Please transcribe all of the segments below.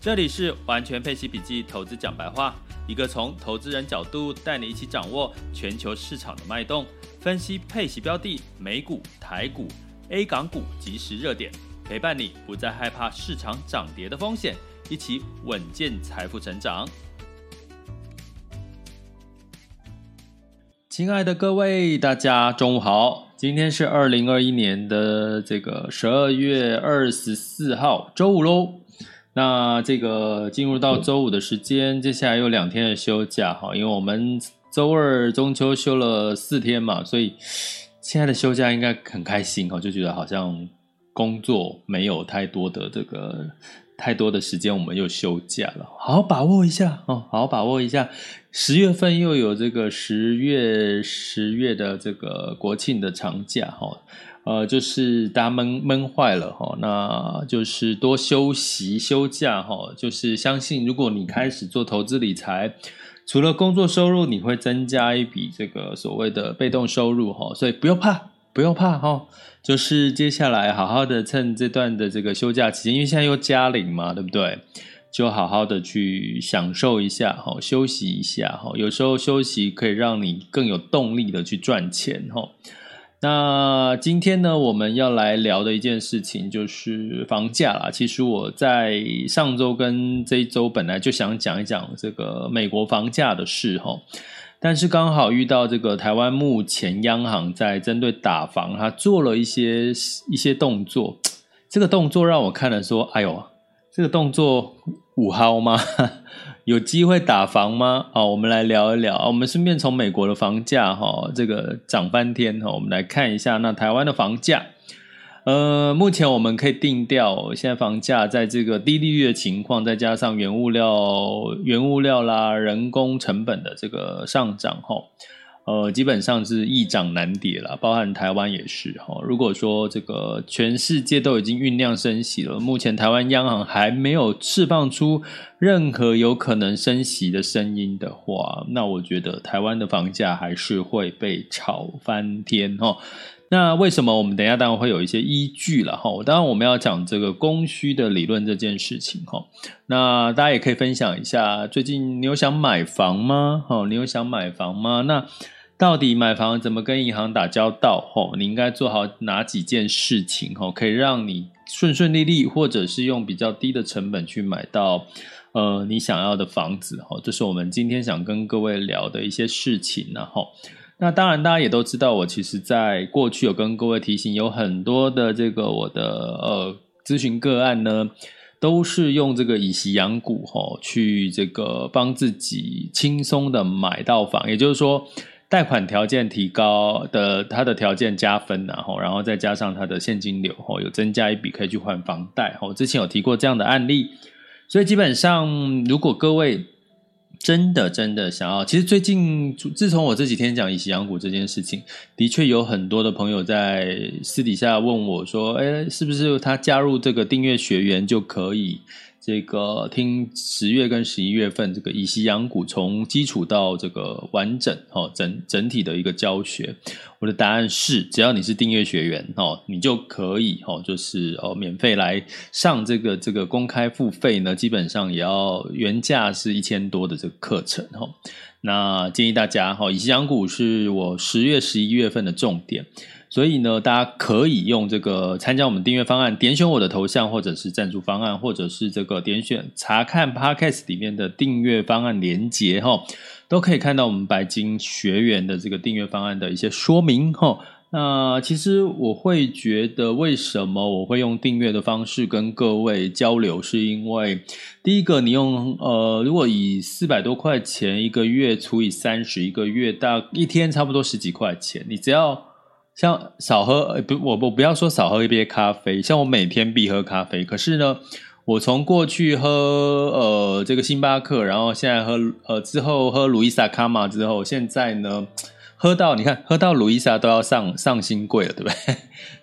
这里是完全配息笔记投资讲白话，一个从投资人角度带你一起掌握全球市场的脉动，分析配息标的、美股、台股、A 港股即时热点，陪伴你不再害怕市场涨跌的风险，一起稳健财富成长。亲爱的各位，大家中午好。今天是2021年的这个12月24号周五咯。那这个进入到周五的时间，接下来有2天的休假，因为我们周二中秋休了4天嘛，所以现在的休假应该很开心，就觉得好像工作没有太多的时间，我们又休假了，好好把握一下，好好把握一下。10月份又有这个10月的这个国庆的长假，就是大家闷坏了，那就是多休息休假，就是相信如果你开始做投资理财，除了工作收入，你会增加一笔这个所谓的被动收入，所以不用怕，就是接下来好好的趁这段的这个休假期间，因为现在又加龄嘛，对不对？就好好的去享受一下，休息一下，有时候休息可以让你更有动力的去赚钱。那今天呢，我们要来聊的一件事情就是房价啦。其实我在上周跟这一周本来就想讲一讲这个美国房价的事，但是刚好遇到这个台湾目前央行在针对打房，他做了一些动作。这个动作让我看了说，哎呦，这个动作5号吗？有机会打房吗？我们来聊一聊。我们顺便从美国的房价这个涨翻天，我们来看一下那台湾的房价。目前我们可以定调，现在房价在这个低利率的情况，再加上原物料啦、人工成本的这个上涨，基本上是易涨难跌啦，包含台湾也是。如果说这个全世界都已经酝酿升息了，目前台湾央行还没有释放出任何有可能升息的声音的话，那我觉得台湾的房价还是会被炒翻天。那为什么？我们等一下当然会有一些依据啦，当然我们要讲这个供需的理论这件事情。那大家也可以分享一下，最近你有想买房吗？那到底买房怎么跟银行打交道，你应该做好哪几件事情可以让你顺利利，或者是用比较低的成本去买到你想要的房子，这是我们今天想跟各位聊的一些事情啦。那当然大家也都知道，我其实在过去有跟各位提醒，有很多的这个我的咨询个案呢，都是用这个以息养股去这个帮自己轻松的买到房，也就是说贷款条件提高的，它的条件加分啊，然后再加上它的现金流有增加一笔可以去还房贷，之前有提过这样的案例。所以基本上如果各位真的想要，其实最近自从我这几天讲以息养股这件事情，的确有很多的朋友在私底下问我说，是不是他加入这个订阅学员就可以这个听10月跟11月份这个以息养股从基础到这个完整，整体的一个教学。我的答案是，只要你是订阅学员，你就可以就是免费来上这个公开付费呢，基本上也要原价是1000多的这个课程。那建议大家，以息养股是我10月11月份的重点，所以呢大家可以用这个参加我们订阅方案，点选我的头像，或者是赞助方案，或者是这个点选查看 Podcast 里面的订阅方案连结，都可以看到我们白金学员的这个订阅方案的一些说明。那其实我会觉得，为什么我会用订阅的方式跟各位交流，是因为第一个，你用如果以400多块钱一个月除以30，一个月大一天差不多10几块钱，你只要像少喝我不要说少喝一杯咖啡，像我每天必喝咖啡，可是呢我从过去喝这个星巴克，然后现在喝之后喝路易莎卡玛之后，现在呢喝到你看喝到路易莎都要上新贵了，对不对？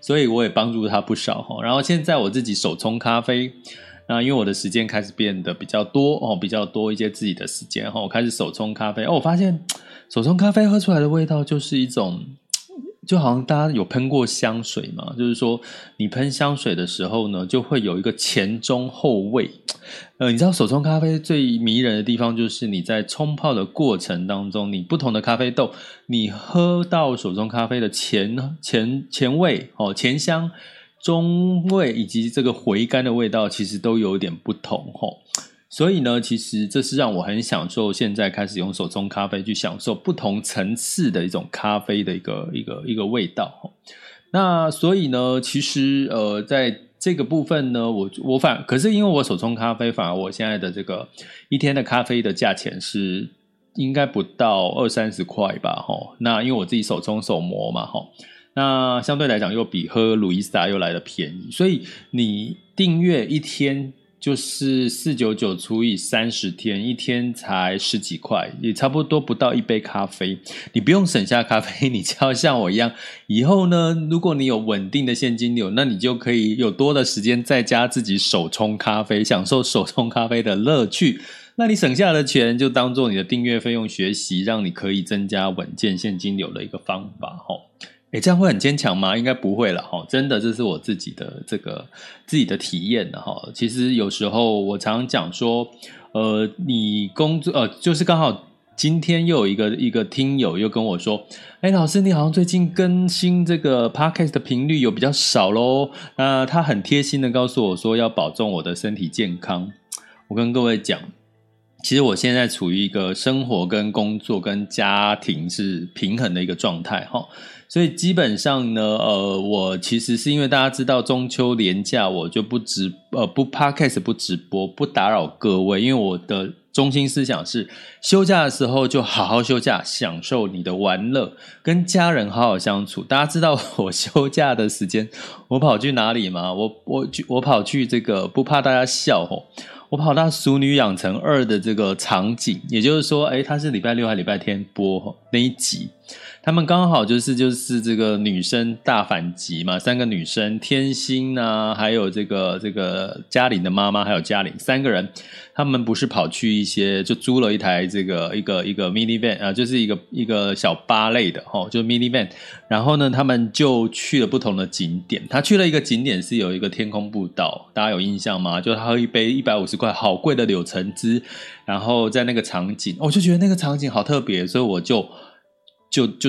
所以我也帮助他不少、哦、然后现在我自己手冲咖啡，那因为我的时间开始变得比较多、哦、比较多一些自己的时间、哦、我开始手冲咖啡、哦、我发现手冲咖啡喝出来的味道就是一种，就好像大家有喷过香水嘛，就是说你喷香水的时候呢，就会有一个前中后味。你知道手冲咖啡最迷人的地方就是你在冲泡的过程当中，你不同的咖啡豆，你喝到手冲咖啡的前味、哦、前香、中味以及这个回甘的味道，其实都有点不同哦。所以呢，其实这是让我很享受现在开始用手冲咖啡去享受不同层次的一种咖啡的一个味道。那所以呢，其实在这个部分呢，我可是因为我手冲咖啡，反而我现在的这个一天的咖啡的价钱是应该不到20-30块吧。那因为我自己手冲手磨嘛，那相对来讲又比喝路易莎又来的便宜，所以你订阅一天。就是499除以30天，一天才10几块，也差不多不到一杯咖啡。你不用省下咖啡，你只要像我一样，以后呢，如果你有稳定的现金流，那你就可以有多的时间在家自己手冲咖啡，享受手冲咖啡的乐趣。那你省下的钱就当做你的订阅费用学习，让你可以增加稳健现金流的一个方法哦。诶，这样会很坚强吗？应该不会啦、哦、真的这是我自己的体验的、哦、其实有时候我常讲说你工作就是刚好今天又有一个听友又跟我说，诶老师你好像最近更新这个 podcast 的频率有比较少咯，那他很贴心的告诉我说要保重我的身体健康。我跟各位讲，其实我现在处于一个生活跟工作跟家庭是平衡的一个状态齁。所以基本上呢我其实是因为大家知道中秋连假，我就不 podcast 不直播，不打扰各位，因为我的中心思想是休假的时候就好好休假，享受你的玩乐，跟家人好好相处。大家知道我休假的时间我跑去哪里吗？我跑去这个不怕大家笑齁，我跑到熟女养成2的这个场景，也就是说诶它是礼拜六还礼拜天播那一集，他们刚好就是这个女生大反击嘛，3个女生天心啊，还有这个嘉玲的妈妈，还有嘉玲3个人，他们不是跑去一些就租了一台这个一个 minivan 就是一个小巴类的齁、哦、就是 minivan， 然后呢他们就去了不同的景点。他去了一个景点是有一个天空步道，大家有印象吗？就他喝一杯150块好贵的柳橙汁，然后在那个场景我就觉得那个场景好特别，所以我就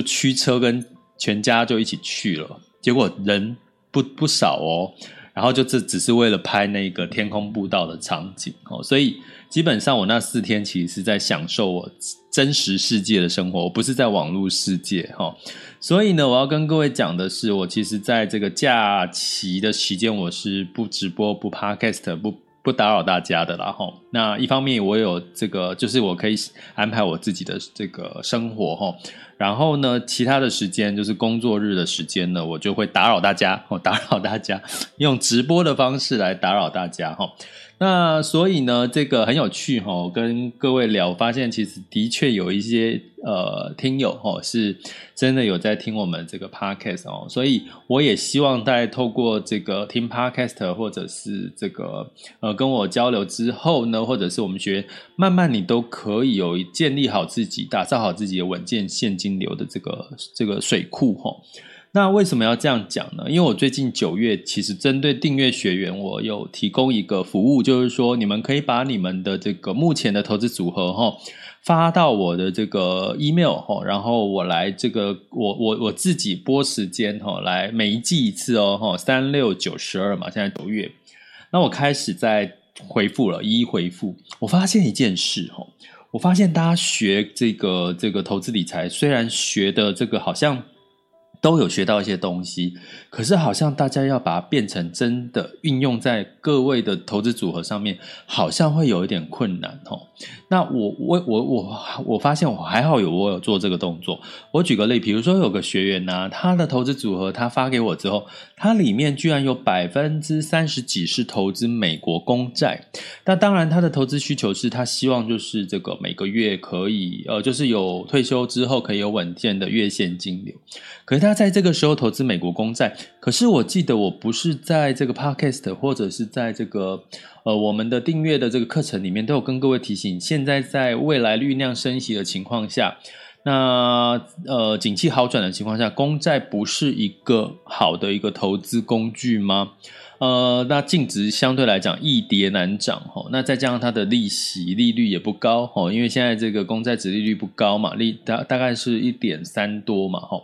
驱车跟全家就一起去了，结果人不少哦，然后就这只是为了拍那个天空步道的场景哦，所以基本上我那4天其实是在享受我真实世界的生活，我不是在网络世界哦。所以呢我要跟各位讲的是，我其实在这个假期的期间我是不直播不 podcast 不打扰大家的啦齁。那一方面我有这个就是我可以安排我自己的这个生活齁，然后呢其他的时间就是工作日的时间呢，我就会打扰大家用直播的方式来打扰大家齁。那所以呢这个很有趣齁，跟各位聊发现其实的确有一些听友齁是真的有在听我们这个 podcast 齁，所以我也希望在透过这个听 podcast 或者是这个跟我交流之后呢，或者是我们学慢慢你都可以有建立好自己，打造好自己的稳健现金流的这个水库齁。那为什么要这样讲呢？因为我最近9月其实针对订阅学员，我有提供一个服务，就是说你们可以把你们的这个目前的投资组合齁发到我的这个 email 齁，然后我来这个我自己拨时间齁，来每一季一次哦齁 ,3692 嘛，现在9月。那我开始在回复了一回复，我发现一件事齁，我发现大家学这个投资理财，虽然学的这个好像都有学到一些东西，可是好像大家要把它变成真的运用在各位的投资组合上面，好像会有一点困难哦。那我发现我还好我有做这个动作。我举个例，比如说有个学员啊，他的投资组合他发给我之后，他里面居然有30%几是投资美国公债。那当然他的投资需求是他希望就是这个每个月可以就是有退休之后可以有稳健的月现金流。可是他在这个时候投资美国公债，可是我记得我不是在这个 podcast 或者是在这个我们的订阅的这个课程里面都有跟各位提醒，现在在未来酝酿升息的情况下，那景气好转的情况下，公债不是一个好的一个投资工具吗？那净值相对来讲易跌难涨齁，那再加上它的利息利率也不高齁，因为现在这个公债殖利率不高嘛，大概是 1.3 多嘛齁。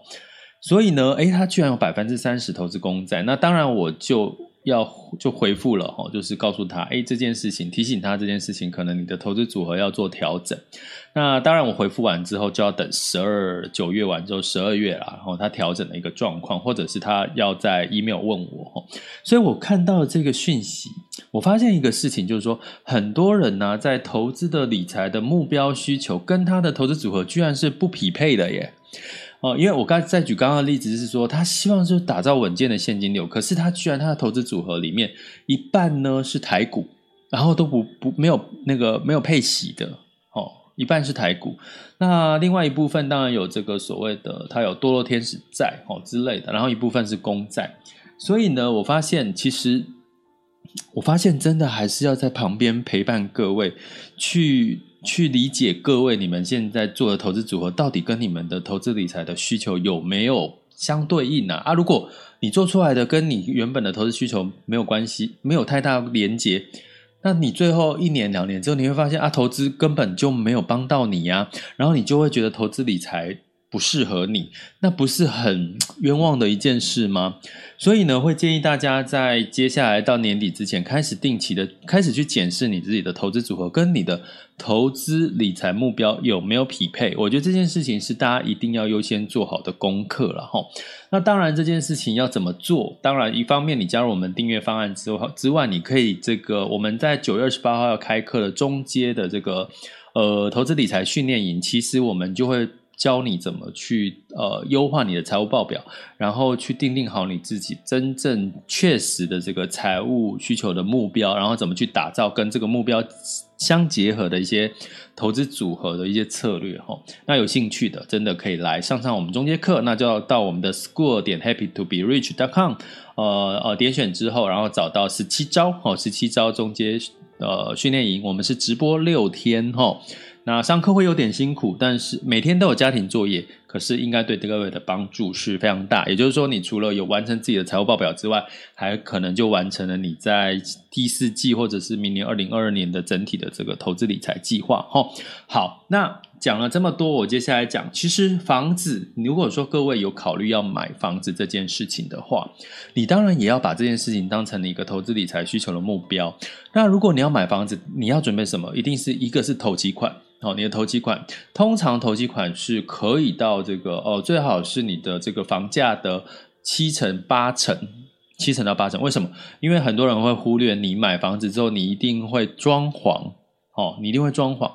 所以呢，他居然有 30% 投资公债，那当然我就回复了齁，就是告诉他这件事情，提醒他这件事情可能你的投资组合要做调整。那当然我回复完之后就要等9月完之后12月啦，然后他调整了一个状况，或者是他要在 email 问我。所以我看到这个讯息，我发现一个事情，就是说很多人呢，在投资的理财的目标需求跟他的投资组合居然是不匹配的耶。因为我再举刚刚的例子是说，他希望就打造稳健的现金流，可是他的投资组合里面一半呢是台股，然后都没有配息的哦，一半是台股，那另外一部分当然有这个所谓的他有堕落天使债哦之类的，然后一部分是公债，所以呢，我发现真的还是要在旁边陪伴各位去理解各位你们现在做的投资组合到底跟你们的投资理财的需求有没有相对应啊，如果你做出来的跟你原本的投资需求没有关系，没有太大连结，那你最后1年2年之后你会发现啊，投资根本就没有帮到你啊，然后你就会觉得投资理财不适合你，那不是很冤枉的一件事吗？所以呢，会建议大家在接下来到年底之前，开始定期的开始去检视你自己的投资组合跟你的投资理财目标有没有匹配。我觉得这件事情是大家一定要优先做好的功课了齁。那当然这件事情要怎么做，当然一方面你加入我们订阅方案之外，你可以这个我们在9月28号要开课的中阶的这个投资理财训练营，其实我们就会教你怎么去优化你的财务报表，然后去定好你自己真正确实的这个财务需求的目标，然后怎么去打造跟这个目标相结合的一些投资组合的一些策略齁。那有兴趣的真的可以来上我们中阶课，那就要到我们的 school.happy2brich.com 点选之后，然后找到17招齁，17招中阶训练营，我们是直播6天齁。那上课会有点辛苦，但是每天都有家庭作业，可是应该对各位的帮助是非常大，也就是说你除了有完成自己的财务报表之外，还可能就完成了你在第4季或者是明年2022年的整体的这个投资理财计划齁。好，那讲了这么多，我接下来讲，其实房子，如果说各位有考虑要买房子这件事情的话，你当然也要把这件事情当成一个投资理财需求的目标。那如果你要买房子，你要准备什么？一定是一个是头期款哦，你的头期款，通常头期款是可以到这个最好是你的这个房价的7成到8成。为什么？因为很多人会忽略你买房子之后，你一定会装潢。你一定会装潢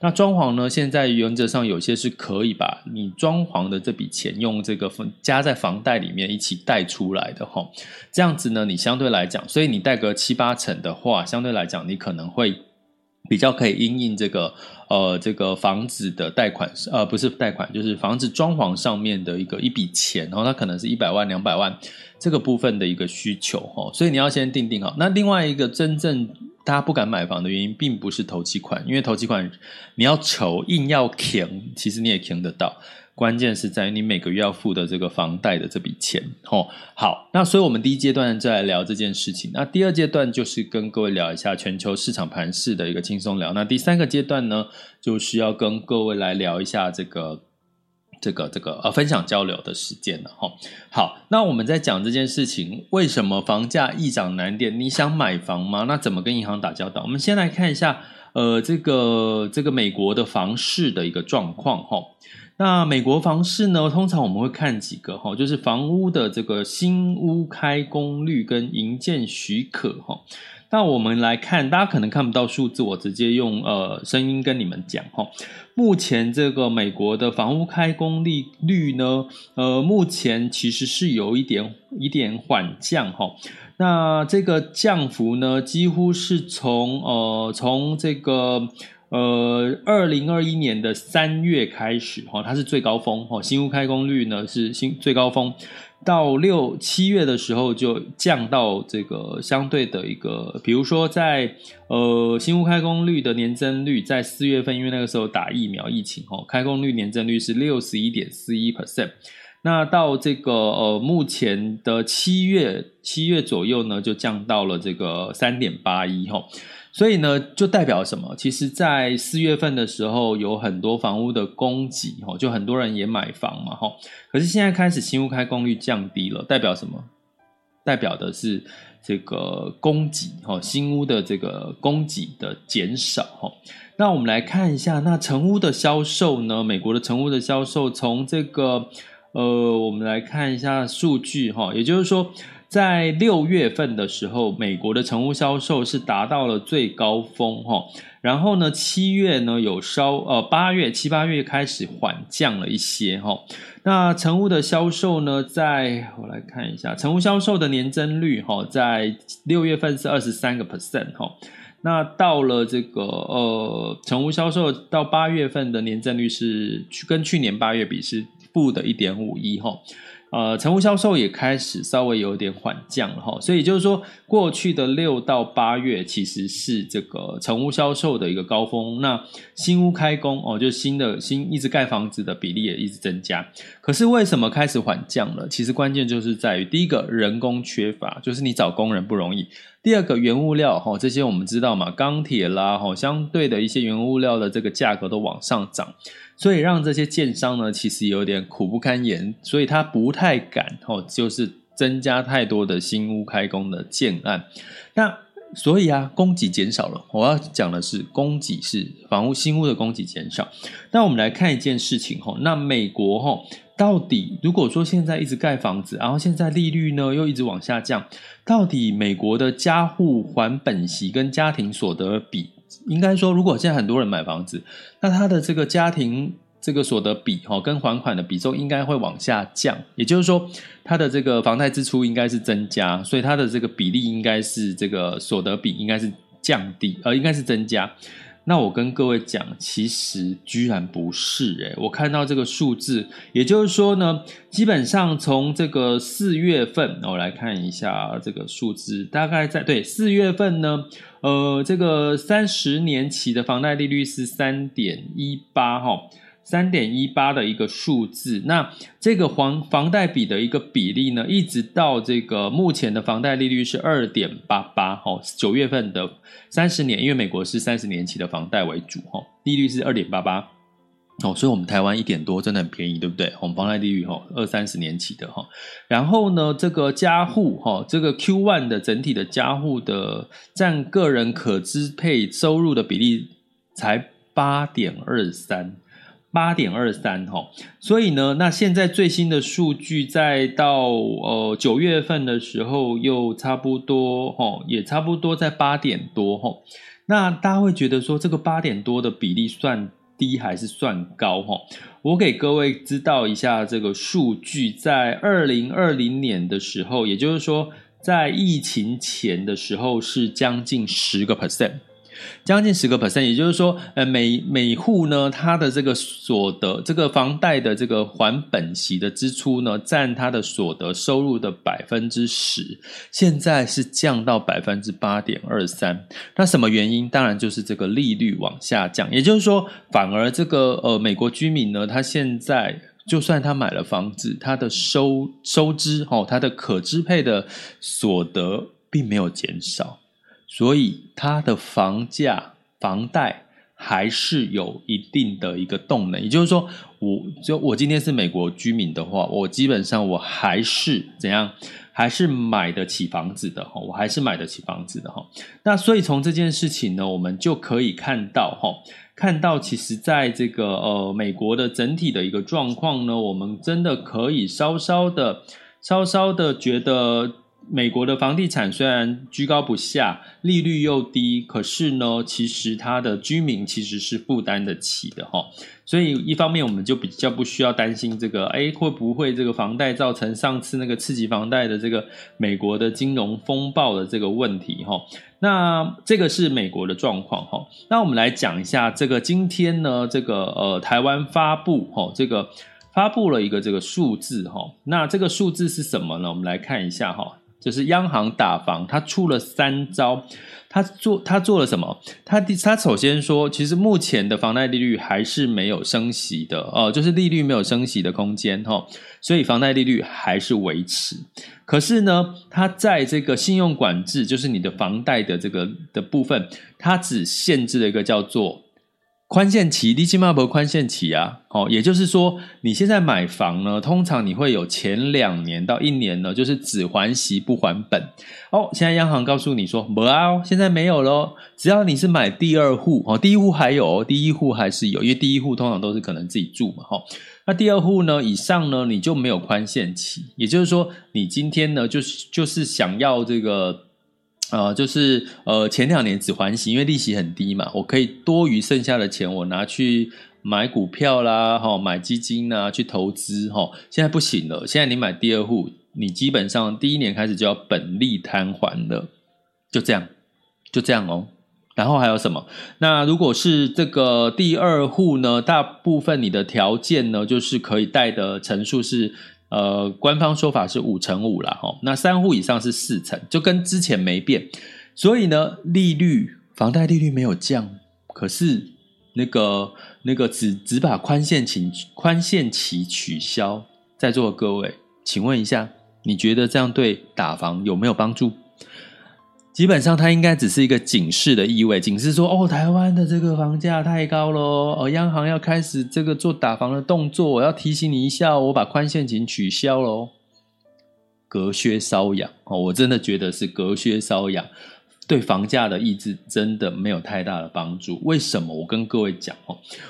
那装潢呢，现在原则上有些是可以把你装潢的这笔钱用这个加在房贷里面一起贷出来的这样子呢，你相对来讲，所以你贷个7-8成的话，相对来讲你可能会比较可以因应这个房子的贷款不是贷款，就是房子装潢上面的一笔钱，然后它可能是100万200万这个部分的一个需求所以你要先定好。那另外一个真正大家不敢买房的原因并不是头期款，因为头期款你要筹硬要扛，其实你也扛得到，关键是在于你每个月要付的这个房贷的这笔钱好，那所以我们第一阶段再来聊这件事情，那第二阶段就是跟各位聊一下全球市场盘势的一个轻松聊，那第三个阶段呢，就是要跟各位来聊一下分享交流的时间了好，那我们在讲这件事情，为什么房价易涨难跌？你想买房吗？那怎么跟银行打交道？我们先来看一下这个美国的房市的一个状况那美国房市呢，通常我们会看几个齁，就是房屋的这个新屋开工率跟营建许可齁。那我们来看，大家可能看不到数字，我直接用声音跟你们讲齁。目前这个美国的房屋开工率呢，目前其实是有一点缓降齁。那这个降幅呢，几乎是从这个2021年的3月开始齁，它是最高峰齁，新屋开工率呢是最高峰，到7月的时候就降到这个相对的一个，比如说在新屋开工率的年增率在4月份，因为那个时候打疫苗疫情齁，开工率年增率是 61.41%。那到这个目前的7月左右呢，就降到了这个 3.81 齁。所以呢就代表什么，其实在4月份的时候有很多房屋的供给，就很多人也买房嘛，可是现在开始新屋开工率降低了，代表什么？代表的是这个供给，新屋的这个供给的减少。那我们来看一下，那成屋的销售呢，美国的成屋的销售，从这个我们来看一下数据，也就是说在6月份的时候，美国的成屋销售是达到了最高峰齁。然后呢 ,7 月呢有8月 ,7,8 月开始缓降了一些齁。那成屋的销售呢，在我来看一下，成屋销售的年增率齁，在6月份是 23% 齁。那到了这个成屋销售到8月份的年增率是跟去年8月比是负的 1.51 齁。成屋销售也开始稍微有点缓降了齁，所以就是说过去的6到8月其实是这个成屋销售的一个高峰，那新屋开工哦，就新一直盖房子的比例也一直增加。可是为什么开始缓降了？其实关键就是在于第一个人工缺乏，就是你找工人不容易。第二个原物料齁，这些我们知道嘛，钢铁啦齁，相对的一些原物料的这个价格都往上涨。所以让这些建商呢其实有点苦不堪言，所以他不太敢就是增加太多的新屋开工的建案。那所以啊，供给减少了，我要讲的是供给是房屋新屋的供给减少。那我们来看一件事情齁，那美国齁到底如果说现在一直盖房子，然后现在利率呢又一直往下降，到底美国的家户还本息跟家庭所得比，应该说如果现在很多人买房子，那他的这个家庭这个所得比跟还款的比重应该会往下降，也就是说他的这个房贷支出应该是增加，所以他的这个比例应该是这个所得比应该是降低，应该是增加。那我跟各位讲，其实居然不是我看到这个数字，也就是说呢，基本上从这个4月份，我来看一下这个数字，大概在4月份呢，这个30年期的房贷利率是 3.18 齁。3.18 的一个数字，那这个房贷比的一个比例呢，一直到这个目前的房贷利率是 2.88 齁，9月份的30年，因为美国是30年期的房贷为主齁，利率是 2.88 齁，所以我们台湾1点多真的很便宜，对不对？我们房贷利率齁 ,20-30 年期的齁。然后呢，这个家户齁，这个 Q1 的整体的家户的占个人可支配收入的比例才 8.23。8.23 齁，所以呢，那现在最新的数据在到9月份的时候又差不多齁，也差不多在8点多齁。那大家会觉得说这个8点多的比例算低还是算高齁？我给各位知道一下这个数据，在2020年的时候，也就是说在疫情前的时候是将近 10%。将近 10%， 也就是说每户呢，他的这个所得，这个房贷的这个还本息的支出呢，占他的所得收入的 10%， 现在是降到 8.23%。 那什么原因？当然就是这个利率往下降，也就是说反而这个美国居民呢，他现在就算他买了房子，他的收支他的可支配的所得并没有减少，所以它的房贷还是有一定的一个动能，也就是说我今天是美国居民的话，我基本上我还是怎样，还是买得起房子的，我还是买得起房子的。那所以从这件事情呢，我们就可以看到其实在这个美国的整体的一个状况呢，我们真的可以稍稍的觉得美国的房地产虽然居高不下，利率又低，可是呢其实它的居民其实是负担得起的齁。所以一方面我们就比较不需要担心这个会不会这个房贷造成上次那个次级房贷的这个美国的金融风暴的这个问题齁。那这个是美国的状况齁。那我们来讲一下这个今天呢这个台湾发布了一个这个数字齁。那这个数字是什么呢？我们来看一下齁。就是央行打房，他出了三招，他做了什么？他首先说，其实目前的房贷利率还是没有升息的，就是利率没有升息的空间齁，所以房贷利率还是维持。可是呢，他在这个信用管制，就是你的房贷的这个的部分，他只限制了一个叫做宽限期，你现在没有宽限期啊，也就是说你现在买房呢，通常你会有前2年到1年呢，就是只还息不还本。现在央行告诉你说没啊现在没有咯，只要你是买第二户，第一户还有，第一户还是有，因为第一户通常都是可能自己住嘛，那第二户呢以上呢你就没有宽限期，也就是说你今天呢就是想要这个前2年只还息，因为利息很低嘛，我可以多余剩下的钱我拿去买股票啦，买基金啦，去投资，现在不行了，现在你买第二户，你基本上第1年开始就要本利摊还了，就这样哦。然后还有什么？那如果是这个第二户呢，大部分你的条件呢，就是可以贷的成数是官方说法是5%啦，那3户以上是4%，就跟之前没变。所以呢，房贷利率没有降，可是那个只把宽限期取消。在座的各位，请问一下，你觉得这样对打房有没有帮助？基本上它应该只是一个警示的意味，警示说台湾的这个房价太高了，央行要开始这个做打房的动作，我要提醒你一下我把宽限期取消了。隔靴搔痒，我真的觉得是隔靴搔痒，对房价的抑制真的没有太大的帮助。为什么？我跟各位讲，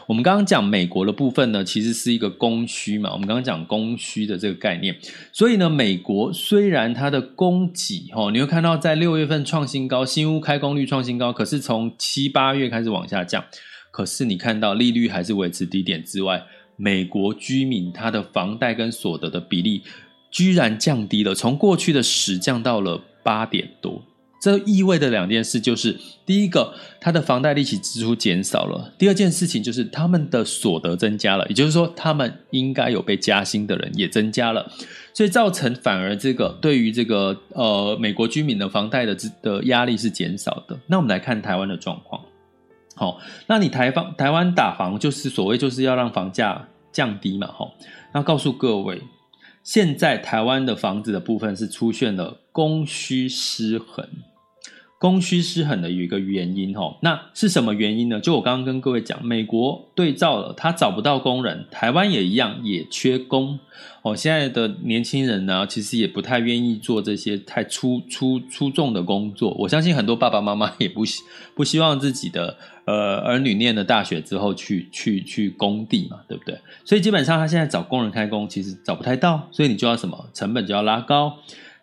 我们刚刚讲美国的部分呢，其实是一个供需嘛，我们刚刚讲供需的这个概念。所以呢，美国虽然它的供给你会看到在6月份创新高，新屋开工率创新高，可是从7、8月开始往下降，可是你看到利率还是维持低点之外，美国居民它的房贷跟所得的比例居然降低了，从过去的10降到了8点多。这意味着两件事，就是第一个，他的房贷利息支出减少了；第二件事情就是他们的所得增加了，也就是说他们应该有被加薪的人也增加了，所以造成反而这个对于这个美国居民的房贷的压力是减少的。那我们来看台湾的状况。那你台湾打房就是所谓就是要让房价降低嘛，那告诉各位，现在台湾的房子的部分是出现了供需失衡。供需失衡的有一个原因那是什么原因呢？就我刚刚跟各位讲，美国对照了，他找不到工人，台湾也一样，也缺工。现在的年轻人呢，其实也不太愿意做这些太出众的工作。我相信很多爸爸妈妈也不希望自己的儿女念了大学之后去工地嘛，对不对？所以基本上他现在找工人开工，其实找不太到，所以你就要什么？成本就要拉高。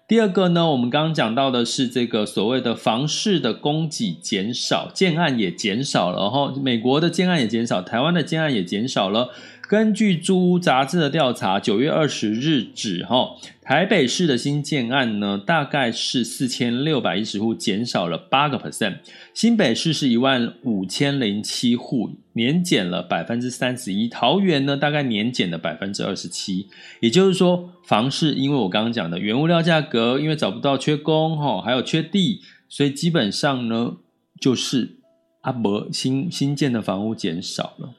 第二个呢，我们刚刚讲到的是这个所谓的房市的供给减少，建案也减少了，然后美国的建案也减少，台湾的建案也减少了。根据租屋杂志的调查，9月20日止台北市的新建案呢，大概是4610户，减少了 8%， 新北市是15007户，年减了 31%， 桃园呢大概年减了 27%。 也就是说，房市因为我刚刚讲的原物料价格，因为找不到，缺工，还有缺地，所以基本上呢就是新建的房屋减少了。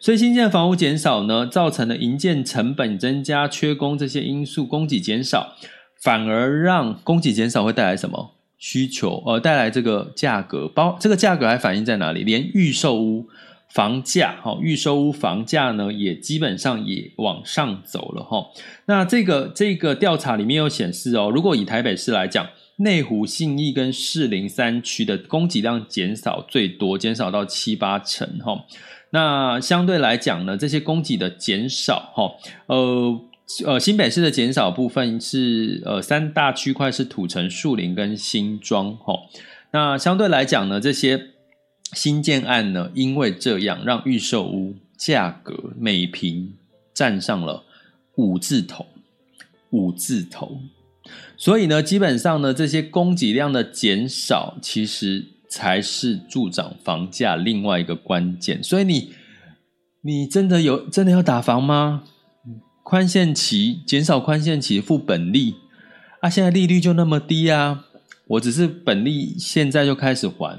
所以新建的房屋减少呢，造成了营建成本增加，缺工，这些因素，供给减少，反而让供给减少会带来什么？需求，带来这个价格，这个价格还反映在哪里？连预售屋房价预售屋房价呢也基本上也往上走了哈。那这个调查里面有显示哦，如果以台北市来讲，内湖、信义跟士林三区的供给量减少最多，减少到7-8成哈。那相对来讲呢，这些供给的减少哈，新北市的减少部分是三大区块是土城、树林跟新庄哈。那相对来讲呢，这些新建案呢，因为这样让预售屋价格每平站上了五字头，所以呢，基本上呢，这些供给量的减少，其实才是助长房价另外一个关键。所以你真的要打房吗？宽限期减少，宽限期付本利啊，现在利率就那么低啊，我只是本利现在就开始还。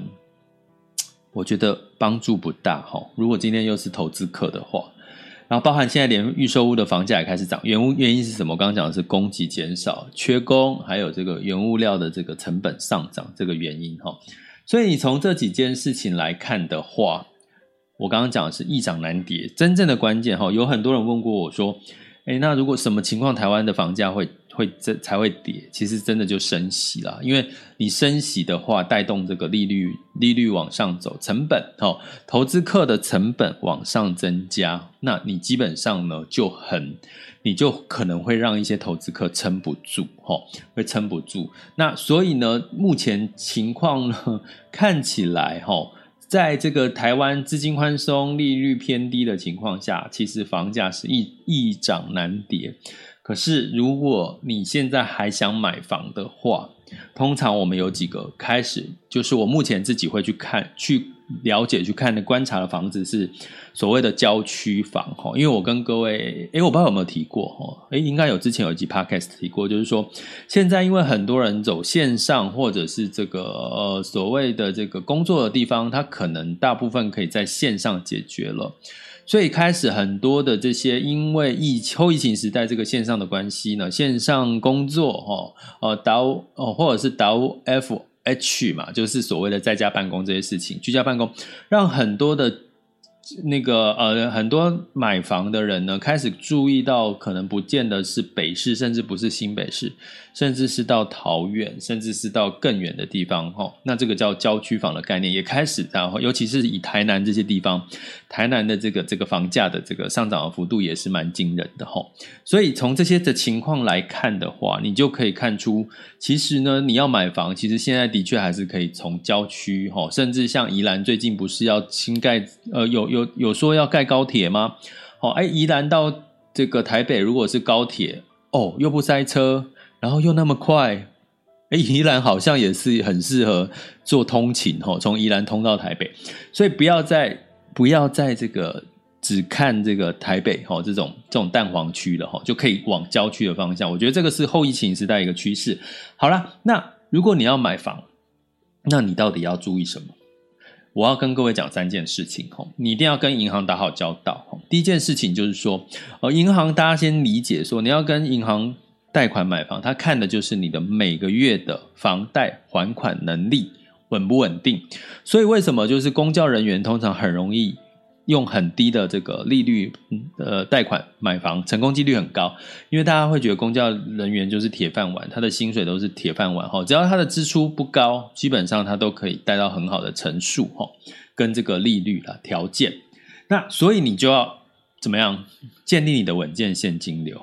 我觉得帮助不大齁，如果今天又是投资客的话，然后包含现在连预售屋的房价也开始涨，原因是什么？我刚刚讲的是供给减少、缺工，还有这个原物料的这个成本上涨这个原因齁。所以你从这几件事情来看的话，我刚刚讲的是易涨难跌，真正的关键齁。有很多人问过我说，诶，那如果什么情况台湾的房价才会跌？其实真的就升息啦，因为你升息的话，带动这个利率往上走，成本投资客的成本往上增加，那你基本上呢你就可能会让一些投资客撑不住会撑不住。那所以呢，目前情况呢看起来在这个台湾资金宽松、利率偏低的情况下，其实房价是易涨难跌。可是如果你现在还想买房的话，通常我们有几个开始，就是我目前自己会去了解、去看的、观察的房子是所谓的郊区房。因为我跟各位我不知道有没有提过，应该有，之前有一集 podcast 提过，就是说现在因为很多人走线上，或者是这个所谓的这个工作的地方，它可能大部分可以在线上解决了，所以开始很多的这些因为后疫情时代这个线上的关系呢，线上工作或者是 WFH 嘛，就是所谓的在家办公这些事情，居家办公，让很多的很多买房的人呢开始注意到，可能不见得是北市，甚至不是新北市，甚至是到桃园，甚至是到更远的地方那这个叫郊区房的概念也开始，然后尤其是以台南这些地方，台南的这个房价的这个上涨的幅度也是蛮惊人的所以从这些的情况来看的话，你就可以看出，其实呢你要买房，其实现在的确还是可以从郊区甚至像宜兰最近不是要新盖有说要盖高铁吗？宜兰到这个台北如果是高铁又不塞车，然后又那么快，宜兰好像也是很适合做通勤从宜兰通到台北。所以不要再这个只看这个台北这种蛋黄区了就可以往郊区的方向。我觉得这个是后疫情时代一个趋势。好啦，那如果你要买房，那你到底要注意什么？我要跟各位讲3件事情，你一定要跟银行打好交道。第一件事情就是说，银行大家先理解说，你要跟银行贷款买房，他看的就是你的每个月的房贷还款能力稳不稳定。所以为什么就是公教人员通常很容易用很低的这个利率贷款买房，成功几率很高，因为大家会觉得公教人员就是铁饭碗，他的薪水都是铁饭碗只要他的支出不高，基本上他都可以贷到很好的成数跟这个利率啦条件。那所以你就要怎么样建立你的稳健现金流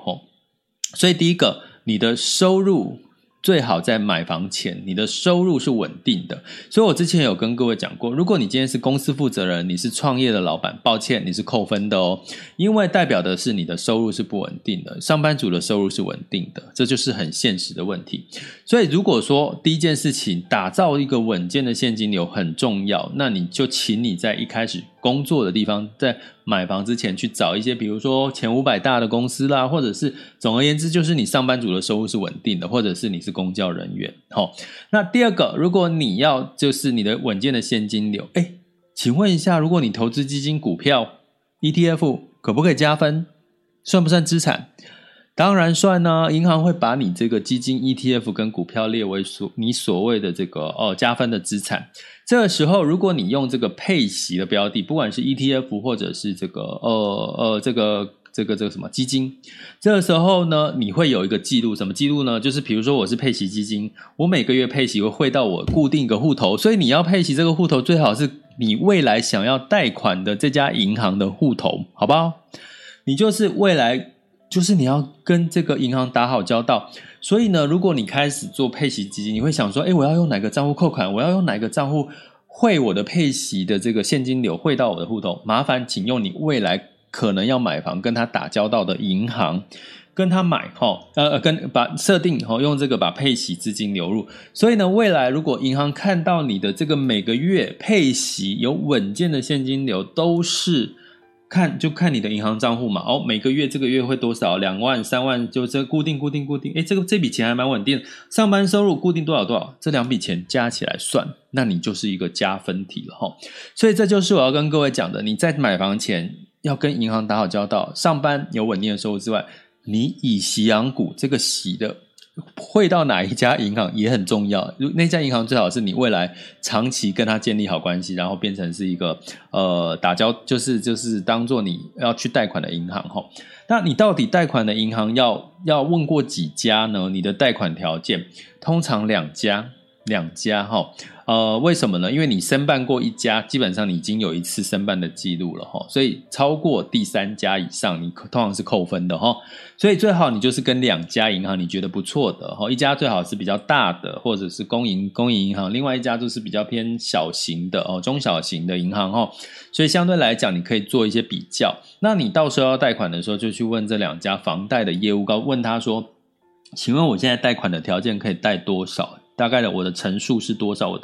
所以第一个，你的收入最好在买房前，你的收入是稳定的。所以我之前有跟各位讲过，如果你今天是公司负责人，你是创业的老板，抱歉，你是扣分的因为代表的是你的收入是不稳定的，上班族的收入是稳定的，这就是很现实的问题。所以如果说第一件事情打造一个稳健的现金流很重要，那你就请你在一开始工作的地方，在买房之前去找一些比如说前500大的公司啦，或者是总而言之就是你上班族的收入是稳定的，或者是你是公教人员那第二个，如果你要就是你的稳健的现金流请问一下，如果你投资基金、股票、ETF 可不可以加分？算不算资产？当然算呢，银行会把你这个基金 ETF 跟股票列为你所谓的这个加分的资产。这个时候如果你用这个配息的标的，不管是 ETF 或者是这个这个什么基金，这个时候呢你会有一个记录。什么记录呢？就是比如说我是配息基金，我每个月配息会汇到我固定一个户头，所以你要配息这个户头最好是你未来想要贷款的这家银行的户头，好不好？你就是未来就是你要跟这个银行打好交道。所以呢如果你开始做配息基金，你会想说我要用哪个账户扣款，我要用哪个账户汇我的配息的这个现金流汇到我的户头。麻烦请用你未来可能要买房跟他打交道的银行跟他买把设定用这个把配息资金流入。所以呢未来如果银行看到你的这个每个月配息有稳健的现金流，都是就看你的银行账户嘛，每个月这个月会多少2万3万，就这固定这笔钱还蛮稳定，上班收入固定多少，这两笔钱加起来算，那你就是一个加分题了所以这就是我要跟各位讲的，你在买房前要跟银行打好交道，上班有稳定的收入之外，你以息养股，这个息的汇到哪一家银行也很重要。那家银行最好是你未来长期跟他建立好关系，然后变成是一个打交，就是当做你要去贷款的银行那你到底贷款的银行要问过几家呢？你的贷款条件通常两家为什么呢？因为你申办过一家，基本上你已经有一次申办的记录了所以超过第三家以上你通常是扣分的所以最好你就是跟两家银行你觉得不错的一家最好是比较大的或者是公营银行，另外一家就是比较偏小型的中小型的银行所以相对来讲你可以做一些比较。那你到时候要贷款的时候就去问这两家房贷的业务高，问他说请问我现在贷款的条件可以贷多少，大概的我的成数是多少，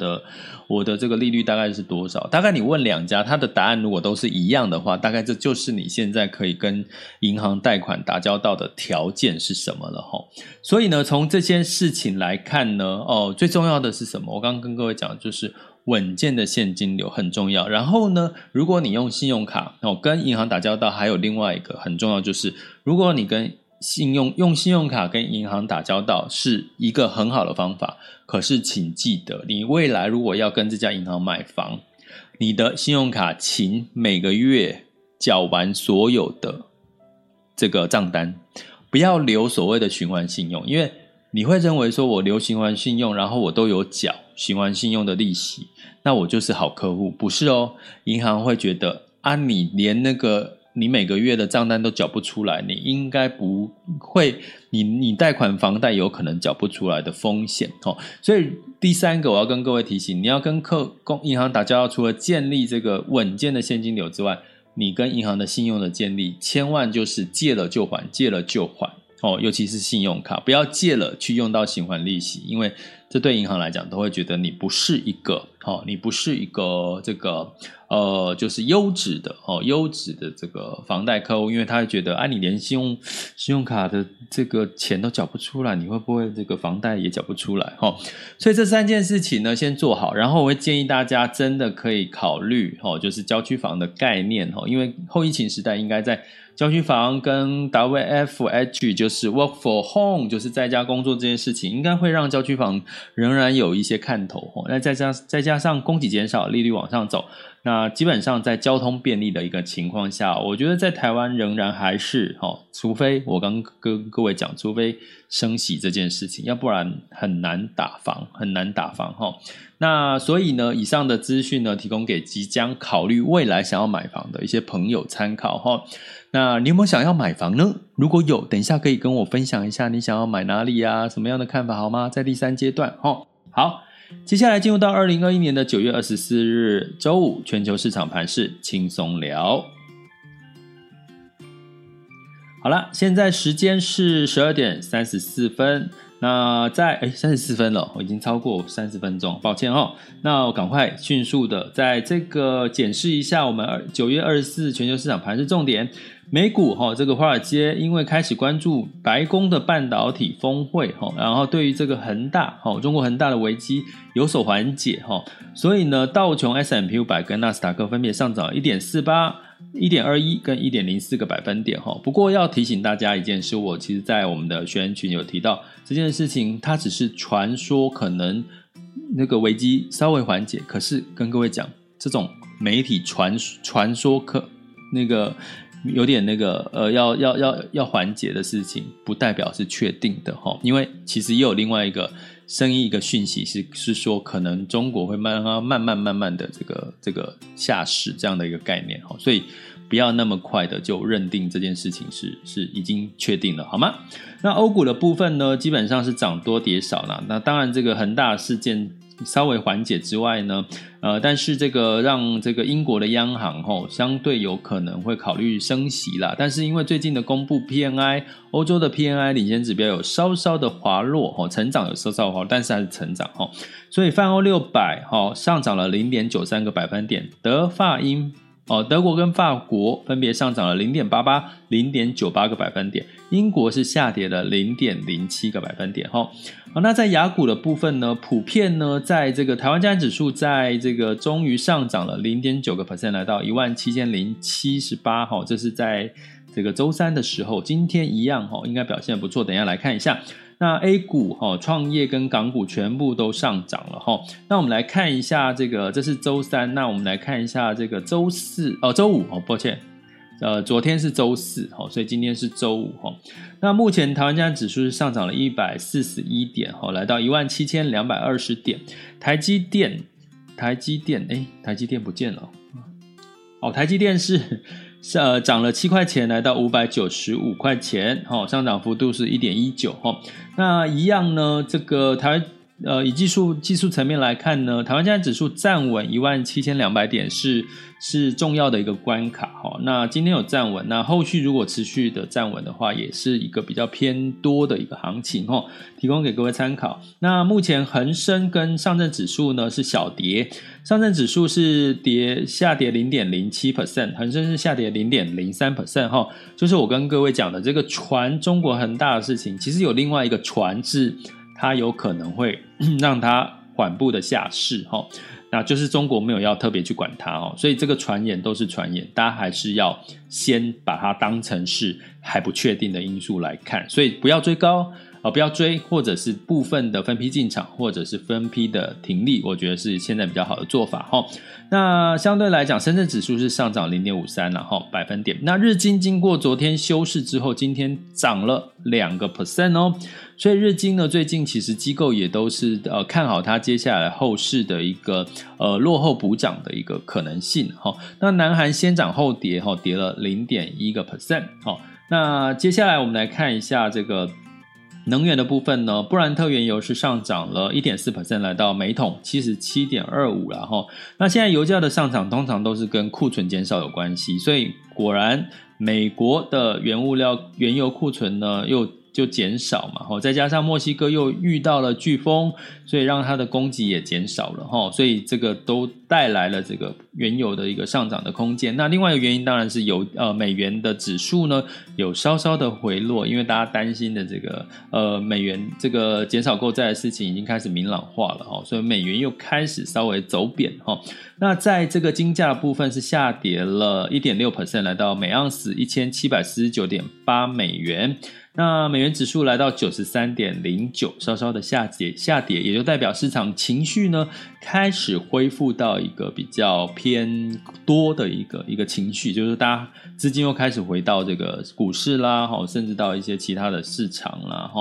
我的这个利率大概是多少。大概你问两家，他的答案如果都是一样的话，大概这就是你现在可以跟银行贷款打交道的条件是什么了所以呢从这些事情来看呢最重要的是什么？我刚刚跟各位讲就是稳健的现金流很重要。然后呢如果你用信用卡跟银行打交道，还有另外一个很重要就是如果你跟用信用卡跟银行打交道是一个很好的方法，可是请记得你未来如果要跟这家银行买房，你的信用卡请每个月缴完所有的这个账单，不要留所谓的循环信用。因为你会认为说我留循环信用，然后我都有缴循环信用的利息，那我就是好客户，不是银行会觉得你连那个你每个月的账单都缴不出来，你应该不会，你贷款房贷有可能缴不出来的风险所以第三个我要跟各位提醒，你要跟银行打交道，除了建立这个稳健的现金流之外，你跟银行的信用的建立千万就是借了就还，借了就还尤其是信用卡，不要借了去用到循环利息，因为这对银行来讲都会觉得你不是一个这个就是优质的这个房贷客户，因为他会觉得你连信用卡的这个钱都缴不出来，你会不会这个房贷也缴不出来所以这三件事情呢先做好，然后我会建议大家真的可以考虑就是郊区房的概念因为后疫情时代应该在郊区房跟 WFH 就是 work for home 就是在家工作这件事情，应该会让郊区房仍然有一些看头那再加上供给减少，利率往上走，那基本上在交通便利的一个情况下，我觉得在台湾仍然还是除非我刚跟各位讲，除非升息这件事情，要不然很难打房那所以呢以上的资讯呢提供给即将考虑未来想要买房的一些朋友参考那你有没有想要买房呢？如果有，等一下可以跟我分享一下你想要买哪里什么样的看法好吗？在第三阶段好，接下来进入到2021年的9月24日周五，全球市场盘势轻松聊。好了，现在时间是12点34分，那在34分了，我已经超过30分钟，抱歉那我赶快迅速的在这个检视一下我们9月24全球市场盘势重点。美股这个华尔街因为开始关注白宫的半导体峰会然后对于这个恒大中国恒大的危机有所缓解所以呢道琼 S&P 500 跟纳斯达克分别上涨 1.48 1.21 跟 1.04 个百分点。不过要提醒大家一件事，我其实在我们的学员群有提到这件事情，它只是传说可能那个危机稍微缓解，可是跟各位讲，这种媒体传说可那个有点那个要缓解的事情，不代表是确定的哈，因为其实也有另外一个声音一个讯息是说，可能中国会慢慢的这个下市这样的一个概念哈，所以不要那么快的就认定这件事情是已经确定了，好吗？那欧股的部分呢，基本上是涨多跌少啦。那当然这个恒大事件稍微缓解之外呢，但是这个让这个英国的央行相对有可能会考虑升息啦，但是因为最近的公布 PNI 欧洲的 PNI 领先指标有稍稍的滑落成长有稍稍滑落，但是还是成长所以泛欧600上涨了 0.93 个百分点，德国跟法国分别上涨了 0.88 0.98 个百分点，英国是下跌了 0.07 个百分点那在亚股的部分呢，普遍呢在这个台湾加权指数在这个终于上涨了 0.9% 来到 17,078 这是在这个周三的时候，今天一样应该表现不错，等一下来看一下。那 A 股创业跟港股全部都上涨了那我们来看一下这个，这是周三，那我们来看一下这个周四周五抱歉昨天是周四所以今天是周五那目前台湾加权指数是上涨了141点来到 17,220 点，台积电不见了台积电是涨了7块钱来到595块钱上涨幅度是 1.19 那一样呢，这个以技术层面来看呢，台湾加权指数站稳 17,200 点是重要的一个关卡那今天有站稳，那后续如果持续的站稳的话，也是一个比较偏多的一个行情提供给各位参考。那目前恒生跟上证指数呢是小跌，上证指数是下跌 0.07%， 恒生是下跌 0.03% 就是我跟各位讲的这个传中国恒大的事情，其实有另外一个传是它有可能会让它缓步的下市那就是中国没有要特别去管它所以这个传言都是传言，大家还是要先把它当成是还不确定的因素来看，所以不要追高不要追，或者是部分的分批进场，或者是分批的停利，我觉得是现在比较好的做法那相对来讲深圳指数是上涨 0.53 百分点，那日经经过昨天休市之后，今天涨了 2% 所以日经呢最近其实机构也都是看好它接下来后市的一个落后补涨的一个可能性那南韩先涨后跌跌了 0.1% 那接下来我们来看一下这个能源的部分呢，布兰特原油是上涨了 1.4% 来到每桶 77.25 啦那现在油价的上涨通常都是跟库存减少有关系，所以果然美国的原油库存呢又就减少嘛，再加上墨西哥又遇到了飓风，所以让它的供给也减少了所以这个都带来了这个原油的一个上涨的空间。那另外一个原因当然是美元的指数呢有稍稍的回落，因为大家担心的这个美元这个减少购债的事情已经开始明朗化了所以美元又开始稍微走贬那在这个金价的部分是下跌了 1.6% 来到每盎司 1749.8 美元，那美元指数来到 93.09 稍稍的下跌也就代表市场情绪呢开始恢复到一个比较偏多的一个情绪，就是大家资金又开始回到这个股市啦甚至到一些其他的市场啦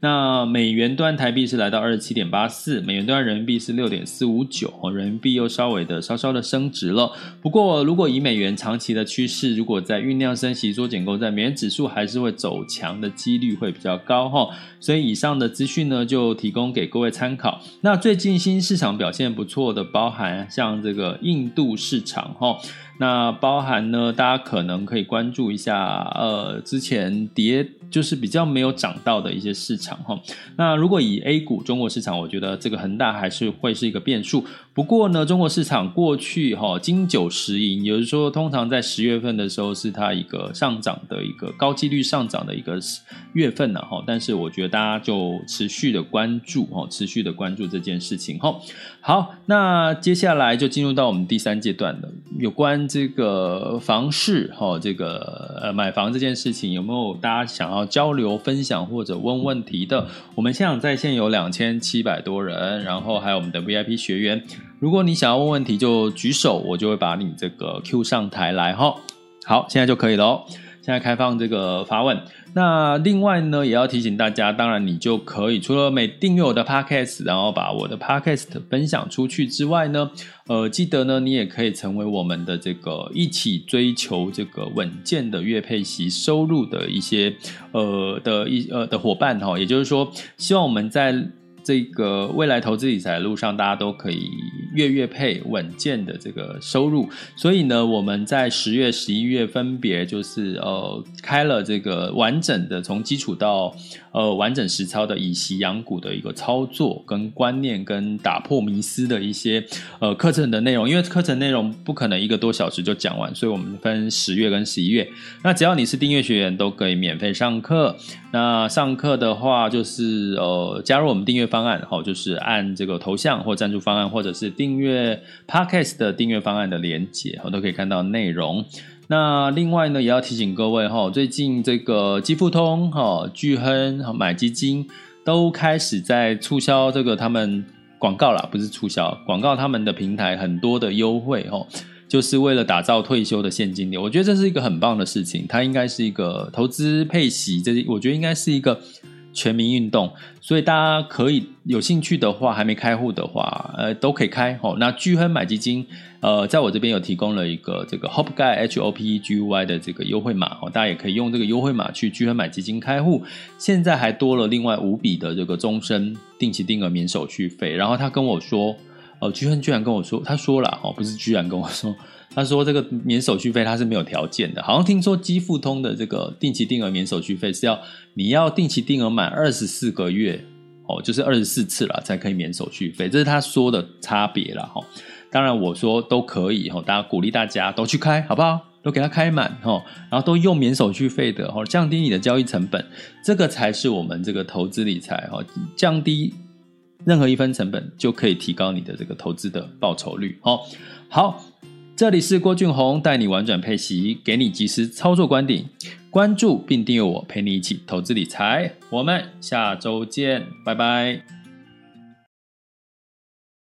那美元端台币是来到 27.84 美元端人民币是 6.459 人民币又稍稍的升值了。不过如果以美元长期的趋势，如果在酝酿升息缩减购债，美元指数还是会走强的几率会比较高所以以上的资讯呢就提供给各位参考。那最近新市场表现不错的包含像这个印度市场那包含呢大家可能可以关注一下之前就是比较没有涨到的一些市场那如果以 A 股中国市场，我觉得这个恒大还是会是一个变数，不过呢，中国市场过去经久时盈，也就是说通常在10月份的时候是它一个上涨的一个高几率上涨的一个月份啊，但是我觉得大家就持续的关注，持续的关注这件事情。好，那接下来就进入到我们第三阶段了，有关这个房市，这个买房这件事情，有没有大家想要交流分享或者问问题的？我们现场在线有2700多人，然后还有我们的 VIP 学员，如果你想要问问题就举手，我就会把你这个 Q 上台来。好，现在就可以了哦，现在开放这个发问。那另外呢，也要提醒大家，当然你就可以除了订阅我的 podcast， 然后把我的 podcast 分享出去之外呢，记得呢，你也可以成为我们的这个一起追求这个稳健的月配息收入的一些的伙伴哈。也就是说，希望我们在这个未来投资理财的路上，大家都可以月配稳健的这个收入。所以呢，我们在10月、11月分别就是开了这个完整的从基础到完整实操的以息养股的一个操作跟观念跟打破迷思的一些课程的内容，因为课程内容不可能一个多小时就讲完，所以我们分10月跟11月。那只要你是订阅学员，都可以免费上课。那上课的话，就是加入我们订阅方案，就是按这个头像或赞助方案，或者是订阅 Podcast 的订阅方案的连结，都可以看到内容。那另外呢，也要提醒各位，最近这个基富通、钜亨买基金都开始在促销这个他们广告啦，不是促销广告，他们的平台很多的优惠，就是为了打造退休的现金流。我觉得这是一个很棒的事情，它应该是一个投资配息，我觉得应该是一个全民运动，所以大家可以有兴趣的话，还没开户的话，都可以开。那钜亨买基金，在我这边有提供了一个这个 hopguy HOPEGUY 的这个优惠码，大家也可以用这个优惠码去钜亨买基金开户。现在还多了另外5笔的这个终身定期定额免手续费。然后他跟我说，钜亨居然跟我说，他说啦，不是居然跟我说，他说这个免手续费它是没有条件的，好像听说基富通的这个定期定额免手续费是你要定期定额满24个月，就是24次啦才可以免手续费，这是他说的差别啦。当然我说都可以，大家鼓励大家都去开，好不好？都给它开满，然后都用免手续费的，降低你的交易成本，这个才是我们这个投资理财，降低任何一分成本就可以提高你的这个投资的报酬率。好，这里是郭俊宏，带你玩转配息，给你及时操作观点，关注并订阅我，陪你一起投资理财。我们下周见，拜拜。